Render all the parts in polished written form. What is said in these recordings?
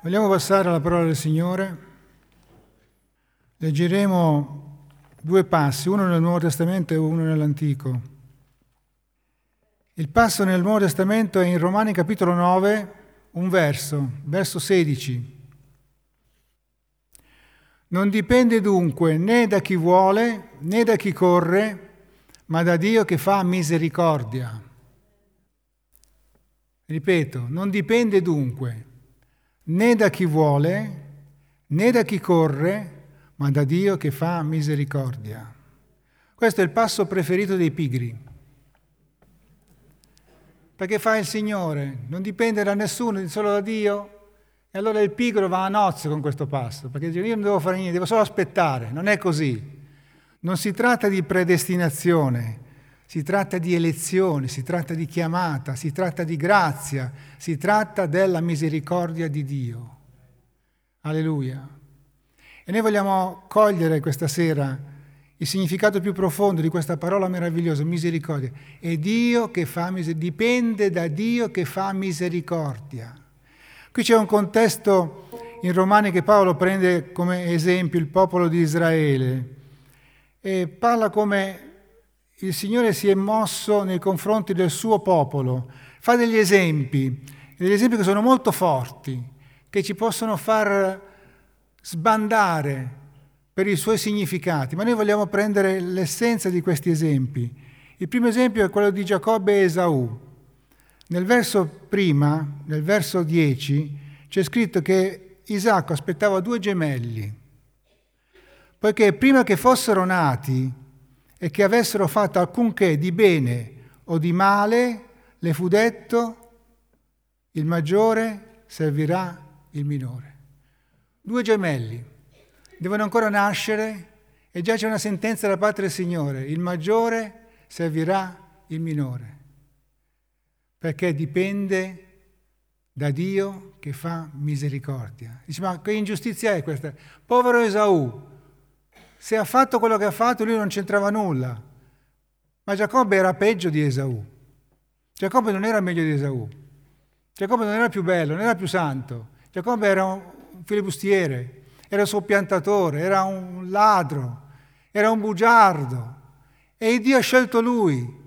Vogliamo passare alla parola del Signore. Leggeremo due passi, uno nel Nuovo Testamento e uno nell'Antico. Il passo nel Nuovo Testamento è in Romani capitolo 9, un verso, verso 16. Non dipende dunque né da chi vuole né da chi corre, ma da Dio che fa misericordia. Ripeto, non dipende dunque né da chi vuole né da chi corre, ma da Dio che fa misericordia. Questo è il passo preferito dei pigri. Perché fa il Signore, non dipende da nessuno, solo da Dio. E allora il pigro va a nozze con questo passo, perché dice: io non devo fare niente, devo solo aspettare. Non è così. Non si tratta di predestinazione, si tratta di elezione, si tratta di chiamata, si tratta di grazia, si tratta della misericordia di Dio. Alleluia. E noi vogliamo cogliere questa sera il significato più profondo di questa parola meravigliosa, misericordia. È Dio che fa misericordia, dipende da Dio che fa misericordia. Qui c'è un contesto in Romani che Paolo prende come esempio il popolo di Israele e parla come il Signore si è mosso nei confronti del suo popolo. Fa degli esempi che sono molto forti, che ci possono far sbandare per i suoi significati, ma noi vogliamo prendere l'essenza di questi esempi. Il primo esempio è quello di Giacobbe e Esaù. Nel verso prima, nel verso 10, c'è scritto che Isacco aspettava due gemelli, poiché prima che fossero nati e che avessero fatto alcunché di bene o di male, le fu detto: il maggiore servirà il minore. Due gemelli, devono ancora nascere e già c'è una sentenza da parte del Signore: il maggiore servirà il minore. Perché dipende da Dio che fa misericordia. Dice: ma che ingiustizia è questa? Povero Esaù, se ha fatto quello che ha fatto, lui non c'entrava nulla. Ma Giacobbe era peggio di Esaù. Giacobbe non era meglio di Esaù. Giacobbe non era più bello, non era più santo. Giacobbe era un filibustiere, era un soppiantatore, era un ladro, era un bugiardo. E Dio ha scelto lui.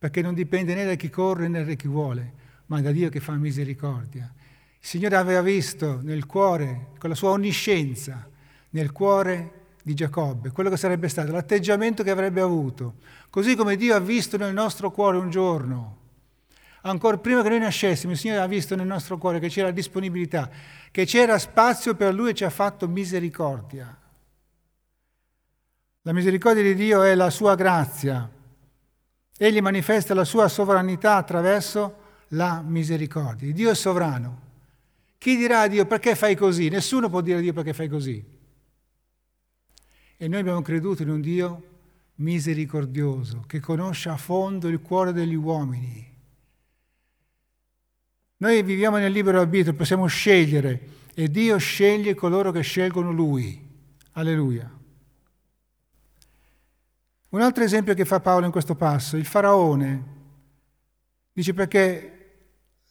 Perché non dipende né da chi corre né da chi vuole, ma da Dio che fa misericordia. Il Signore aveva visto nel cuore, con la sua onniscienza, nel cuore di Giacobbe, quello che sarebbe stato, l'atteggiamento che avrebbe avuto. Così come Dio ha visto nel nostro cuore un giorno, ancora prima che noi nascessimo, il Signore ha visto nel nostro cuore che c'era disponibilità, che c'era spazio per Lui e ci ha fatto misericordia. La misericordia di Dio è la sua grazia. Egli manifesta la sua sovranità attraverso la misericordia. Dio è sovrano. Chi dirà a Dio perché fai così? Nessuno può dire a Dio perché fai così. E noi abbiamo creduto in un Dio misericordioso, che conosce a fondo il cuore degli uomini. Noi viviamo nel libero arbitrio, possiamo scegliere, e Dio sceglie coloro che scelgono Lui. Alleluia. Un altro esempio che fa Paolo in questo passo, il Faraone. Dice perché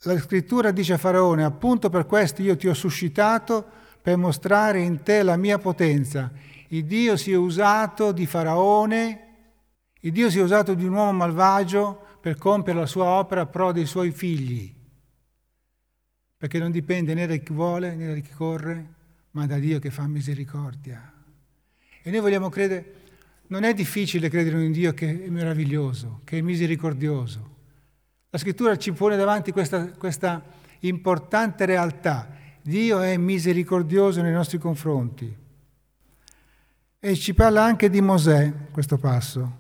la Scrittura dice a Faraone: appunto per questo io ti ho suscitato, per mostrare in te la mia potenza. Il Dio si è usato di Faraone, il Dio si è usato di un uomo malvagio per compiere la sua opera a pro dei suoi figli. Perché non dipende né da chi vuole né da chi corre, ma da Dio che fa misericordia. E noi vogliamo credere. Non è difficile credere in un Dio che è meraviglioso, che è misericordioso. La Scrittura ci pone davanti questa importante realtà. Dio è misericordioso nei nostri confronti. E ci parla anche di Mosè, questo passo.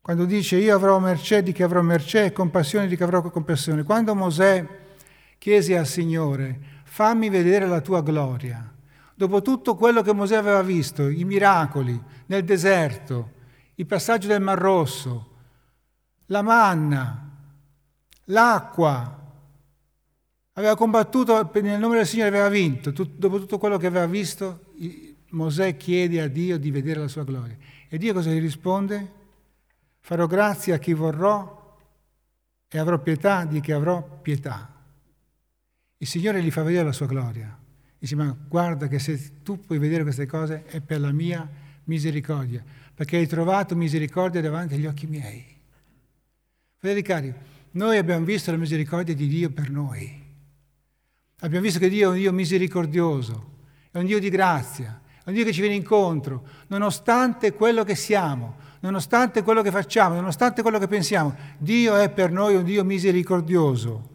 Quando dice: io avrò mercé di chi avrò mercé e compassione di chi avrò compassione. Quando Mosè chiese al Signore: fammi vedere la tua gloria. Dopo tutto quello che Mosè aveva visto, i miracoli nel deserto, il passaggio del Mar Rosso, la manna, l'acqua, aveva combattuto nel nome del Signore, aveva vinto. Dopo tutto quello che aveva visto, Mosè chiede a Dio di vedere la sua gloria. E Dio cosa gli risponde? Farò grazia a chi vorrò e avrò pietà di chi avrò pietà. Il Signore gli fa vedere la sua gloria. Dice, ma guarda che se tu puoi vedere queste cose è per la mia misericordia, perché hai trovato misericordia davanti agli occhi miei. Fratelli cari, noi abbiamo visto la misericordia di Dio per noi. Abbiamo visto che Dio è un Dio misericordioso, è un Dio di grazia, è un Dio che ci viene incontro, nonostante quello che siamo, nonostante quello che facciamo, nonostante quello che pensiamo. Dio è per noi un Dio misericordioso.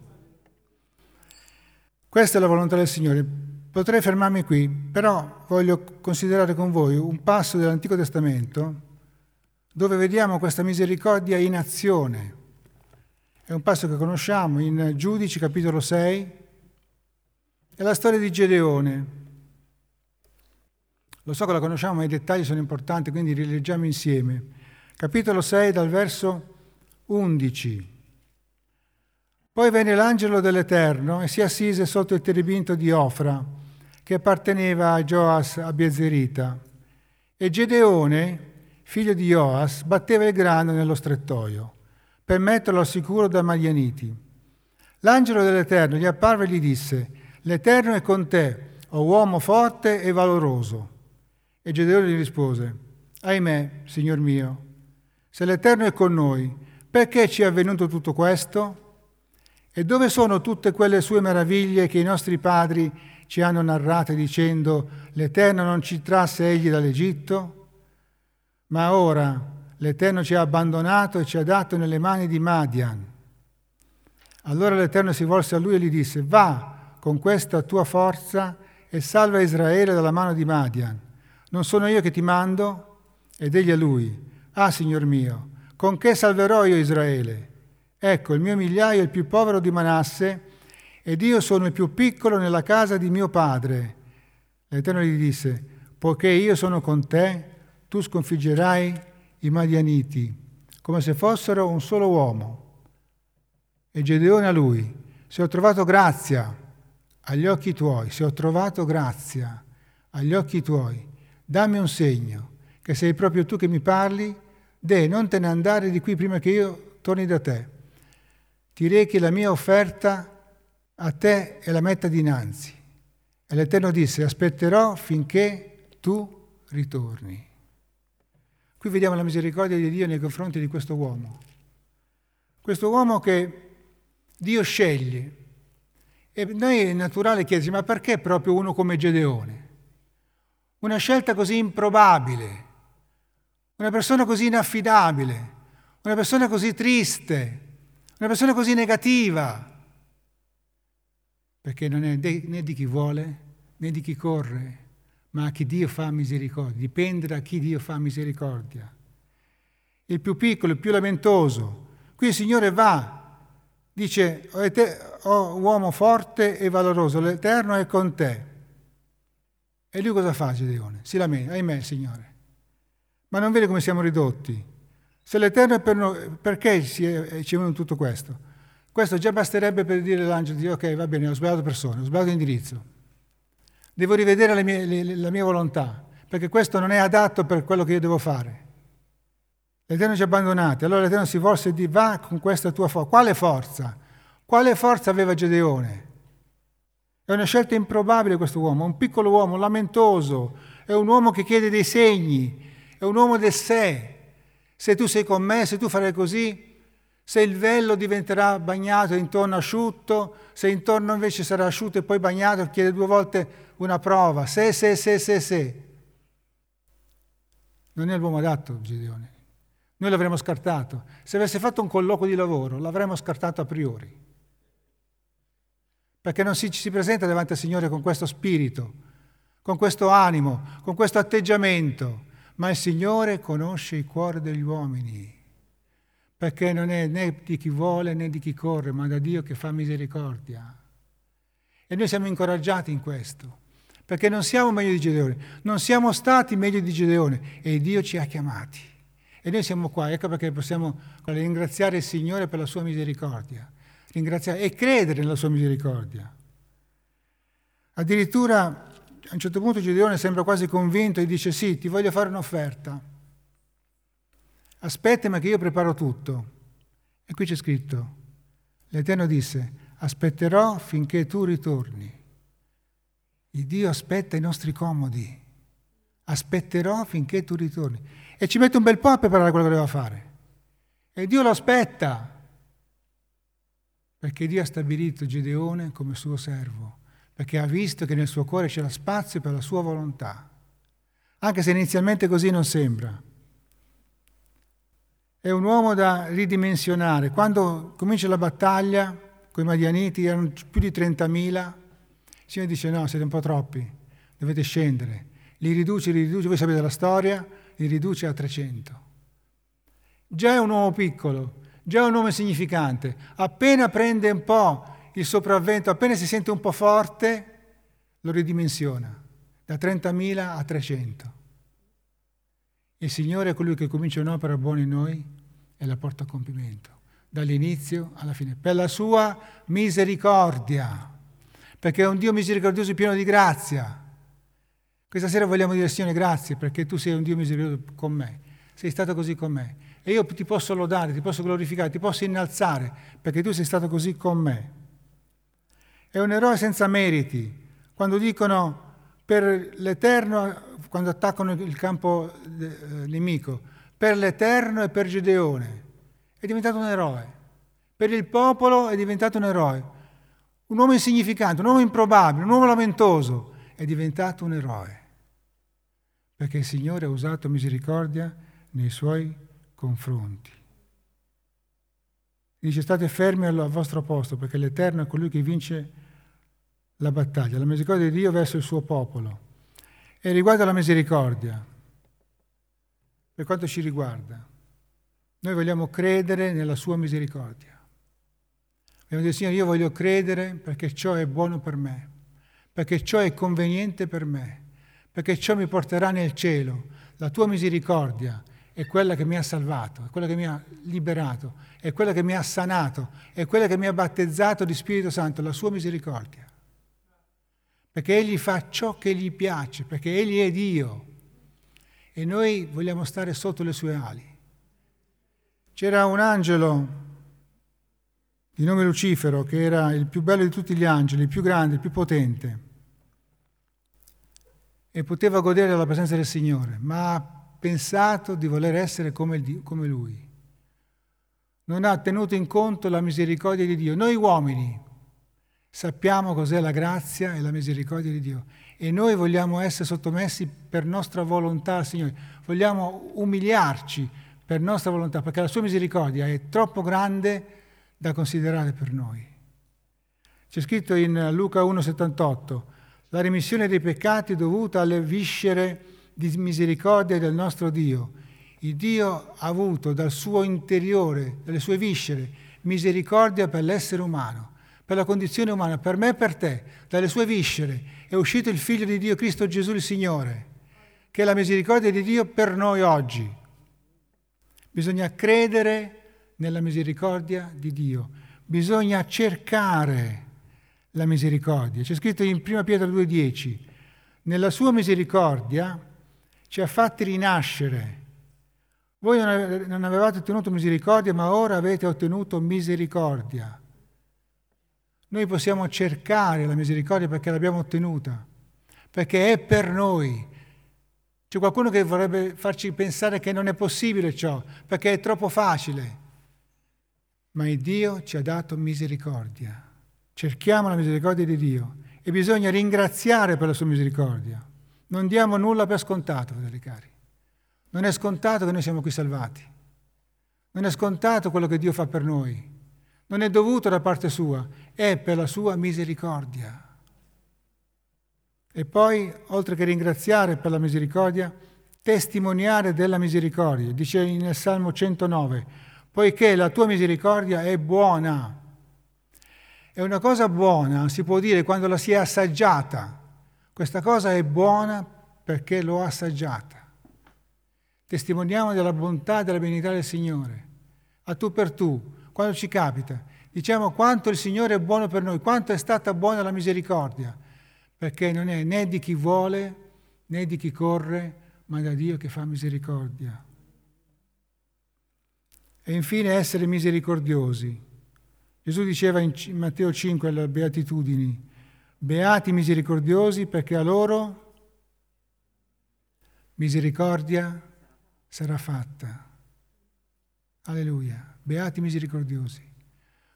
Questa è la volontà del Signore. Potrei fermarmi qui, però voglio considerare con voi un passo dell'Antico Testamento dove vediamo questa misericordia in azione. È un passo che conosciamo in Giudici, capitolo 6, è la storia di Gedeone. Lo so che la conosciamo, ma i dettagli sono importanti, quindi rileggiamo insieme. Capitolo 6, dal verso 11. Poi venne l'angelo dell'Eterno e si assise sotto il terebinto di Ofra, che apparteneva a Joas Abiezerita. E Gedeone, figlio di Joas, batteva il grano nello strettoio, per metterlo al sicuro da Madianiti. L'angelo dell'Eterno gli apparve e gli disse, «L'Eterno è con te, o uomo forte e valoroso». E Gedeone gli rispose, «Ahimè, Signor mio, se l'Eterno è con noi, perché ci è avvenuto tutto questo?» E dove sono tutte quelle sue meraviglie che i nostri padri ci hanno narrate dicendo «L'Eterno non ci trasse egli dall'Egitto»? Ma ora l'Eterno ci ha abbandonato e ci ha dato nelle mani di Madian. Allora l'Eterno si volse a lui e gli disse «Va con questa tua forza e salva Israele dalla mano di Madian. Non sono io che ti mando?» Ed egli a lui «Ah, Signor mio, con che salverò io Israele?» Ecco, il mio migliaio è il più povero di Manasse, ed io sono il più piccolo nella casa di mio padre. L'Eterno gli disse, poiché io sono con te, tu sconfiggerai i Madianiti, come se fossero un solo uomo. E Gedeone a lui, se ho trovato grazia agli occhi tuoi, se ho trovato grazia agli occhi tuoi, dammi un segno, che sei proprio tu che mi parli, non te ne andare di qui prima che io torni da te. Ti rechi la mia offerta a te e la metta dinanzi. E l'Eterno disse, aspetterò finché tu ritorni. Qui vediamo la misericordia di Dio nei confronti di questo uomo. Questo uomo che Dio sceglie. E noi è naturale chiedersi, ma perché proprio uno come Gedeone? Una scelta così improbabile, una persona così inaffidabile, una persona così triste, una persona così negativa, perché non è né di chi vuole, né di chi corre, ma a chi Dio fa misericordia, dipende da chi Dio fa misericordia. Il più piccolo, il più lamentoso. Qui il Signore va, dice, «O uomo forte e valoroso, l'Eterno è con te». E lui cosa fa, Gedeone? Si lamenta, ahimè, Signore. Ma non vede come siamo ridotti? Se l'Eterno è per noi, perché ci è venuto tutto questo? Questo già basterebbe per dire all'angelo di Dio, ok, va bene, ho sbagliato persona, ho sbagliato indirizzo. Devo rivedere la mia volontà, perché questo non è adatto per quello che io devo fare. L'Eterno ci ha abbandonati. Allora l'Eterno si volse e disse, va con questa tua forza. Quale forza? Quale forza aveva Gedeone? È una scelta improbabile questo uomo, un piccolo uomo, un lamentoso, è un uomo che chiede dei segni, è un uomo del sé. Se tu sei con me, se tu farai così, se il vello diventerà bagnato e intorno asciutto, se intorno invece sarà asciutto e poi bagnato, chiede due volte una prova. Se. Non è l'uomo adatto, Gedeone. Noi l'avremmo scartato. Se avesse fatto un colloquio di lavoro, l'avremmo scartato a priori. Perché non ci si presenta davanti al Signore con questo spirito, con questo animo, con questo atteggiamento. Ma il Signore conosce il cuore degli uomini, perché non è né di chi vuole né di chi corre, ma da Dio che fa misericordia. E noi siamo incoraggiati in questo, perché non siamo meglio di Gedeone, non siamo stati meglio di Gedeone, e Dio ci ha chiamati. E noi siamo qua, ecco perché possiamo ringraziare il Signore per la sua misericordia, ringraziare e credere nella sua misericordia. Addirittura, a un certo punto Gedeone sembra quasi convinto e dice sì, ti voglio fare un'offerta. Aspettami che io preparo tutto. E qui c'è scritto, l'Eterno disse, aspetterò finché tu ritorni. Il Dio aspetta i nostri comodi. Aspetterò finché tu ritorni. E ci mette un bel po' a preparare quello che doveva fare. E Dio lo aspetta. Perché Dio ha stabilito Gedeone come suo servo. Perché ha visto che nel suo cuore c'era spazio per la sua volontà. Anche se inizialmente così non sembra. È un uomo da ridimensionare. Quando comincia la battaglia con i Madianiti, erano più di 30.000, il Signore dice: no, siete un po' troppi, dovete scendere. Li riduce, voi sapete la storia, li riduce a 300. Già è un uomo piccolo, già è un uomo insignificante. Appena prende un po' il sopravvento, appena si sente un po' forte, lo ridimensiona, da 30.000 a 300. Il Signore è colui che comincia un'opera buona in noi e la porta a compimento, dall'inizio alla fine, per la sua misericordia, perché è un Dio misericordioso e pieno di grazia. Questa sera vogliamo dire: Signore, grazie, perché tu sei un Dio misericordioso con me, sei stato così con me, e io ti posso lodare, ti posso glorificare, ti posso innalzare, perché tu sei stato così con me. È un eroe senza meriti. Quando dicono per l'Eterno, quando attaccano il campo nemico, per l'Eterno e per Gedeone, è diventato un eroe. Per il popolo è diventato un eroe. Un uomo insignificante, un uomo improbabile, un uomo lamentoso, è diventato un eroe. Perché il Signore ha usato misericordia nei suoi confronti. Dice: state fermi al vostro posto, perché l'Eterno è colui che vince la battaglia, la misericordia di Dio verso il suo popolo. E riguardo alla misericordia, per quanto ci riguarda, noi vogliamo credere nella sua misericordia. Vogliamo dire: Signore, io voglio credere perché ciò è buono per me, perché ciò è conveniente per me, perché ciò mi porterà nel cielo. La tua misericordia è quella che mi ha salvato, è quella che mi ha liberato, è quella che mi ha sanato, è quella che mi ha battezzato di Spirito Santo, la sua misericordia. Perché Egli fa ciò che gli piace, perché Egli è Dio e noi vogliamo stare sotto le sue ali. C'era un angelo di nome Lucifero, che era il più bello di tutti gli angeli, il più grande, il più potente, e poteva godere della presenza del Signore, ma ha pensato di voler essere come Lui. Non ha tenuto in conto la misericordia di Dio. Noi uomini sappiamo cos'è la grazia e la misericordia di Dio e noi vogliamo essere sottomessi per nostra volontà al Signore, vogliamo umiliarci per nostra volontà, perché la sua misericordia è troppo grande da considerare per noi. C'è scritto in Luca 1,78: la remissione dei peccati dovuta alle viscere di misericordia del nostro Dio. Il Dio ha avuto dal suo interiore, dalle sue viscere, misericordia per l'essere umano, per la condizione umana, per me e per te. Dalle sue viscere è uscito il Figlio di Dio, Cristo Gesù il Signore, che è la misericordia di Dio per noi oggi. Bisogna credere nella misericordia di Dio, bisogna cercare la misericordia. C'è scritto in 1 Pietro 2,10: nella sua misericordia ci ha fatti rinascere. Voi non avevate ottenuto misericordia, ma ora avete ottenuto misericordia. Noi possiamo cercare la misericordia perché l'abbiamo ottenuta, perché è per noi. C'è qualcuno che vorrebbe farci pensare che non è possibile ciò, perché è troppo facile. Ma il Dio ci ha dato misericordia. Cerchiamo la misericordia di Dio e bisogna ringraziare per la sua misericordia. Non diamo nulla per scontato, fratelli cari. Non è scontato che noi siamo qui salvati. Non è scontato quello che Dio fa per noi. Non è dovuto da parte sua, è per la sua misericordia. E poi, oltre che ringraziare per la misericordia, testimoniare della misericordia. Dice nel Salmo 109: poiché la tua misericordia è buona. E una cosa buona si può dire quando la si è assaggiata. Questa cosa è buona perché l'ho assaggiata. Testimoniamo della bontà e della benignità del Signore. A tu per tu. Quando ci capita, diciamo quanto il Signore è buono per noi, quanto è stata buona la misericordia, perché non è né di chi vuole, né di chi corre, ma da Dio che fa misericordia. E infine essere misericordiosi. Gesù diceva in Matteo 5 alle Beatitudini: beati misericordiosi, perché a loro misericordia sarà fatta. Alleluia. Beati misericordiosi.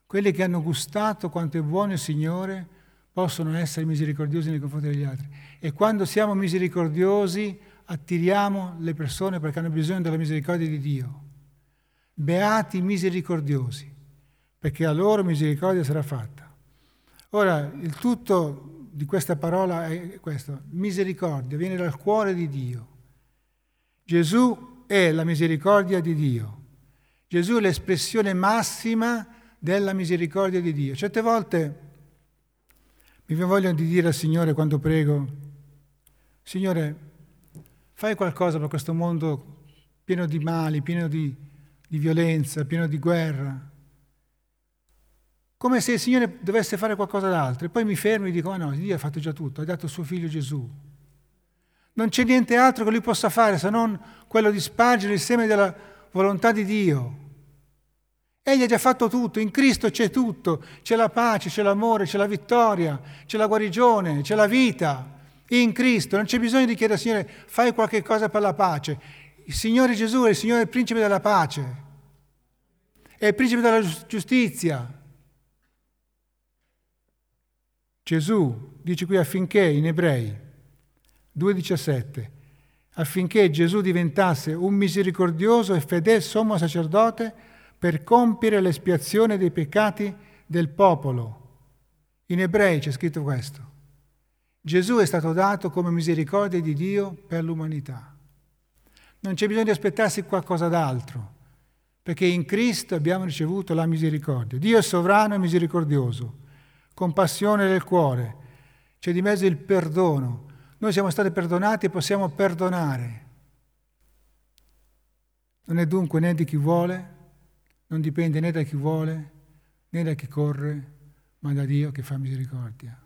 Quelli che hanno gustato quanto è buono il Signore possono essere misericordiosi nei confronti degli altri. E quando siamo misericordiosi attiriamo le persone perché hanno bisogno della misericordia di Dio. Beati misericordiosi, perché a loro misericordia sarà fatta. Ora, il tutto di questa parola è questo: misericordia viene dal cuore di Dio. Gesù è la misericordia di Dio. Gesù è l'espressione massima della misericordia di Dio. Certe volte mi voglio di dire al Signore, quando prego: Signore, fai qualcosa per questo mondo pieno di mali, pieno di violenza, pieno di guerra. Come se il Signore dovesse fare qualcosa d'altro. E poi mi fermo e dico: ma no, Dio ha fatto già tutto, ha dato il suo figlio Gesù. Non c'è niente altro che Lui possa fare se non quello di spargere il seme della volontà di Dio. Egli ha già fatto tutto, in Cristo c'è tutto, c'è la pace, c'è l'amore, c'è la vittoria, c'è la guarigione, c'è la vita. In Cristo non c'è bisogno di chiedere al Signore: fai qualche cosa per la pace. Il Signore Gesù è il Signore, il principe della pace, è il principe della giustizia. Gesù dice qui affinché, in Ebrei 2,17, affinché Gesù diventasse un misericordioso e fedele sommo sacerdote per compiere l'espiazione dei peccati del popolo. In Ebrei c'è scritto questo. Gesù è stato dato come misericordia di Dio per l'umanità. Non c'è bisogno di aspettarsi qualcosa d'altro, perché in Cristo abbiamo ricevuto la misericordia. Dio è sovrano e misericordioso, con passione del cuore. C'è di mezzo il perdono. Noi siamo stati perdonati e possiamo perdonare. Non è dunque né di chi vuole, non dipende né da chi vuole, né da chi corre, ma da Dio che fa misericordia.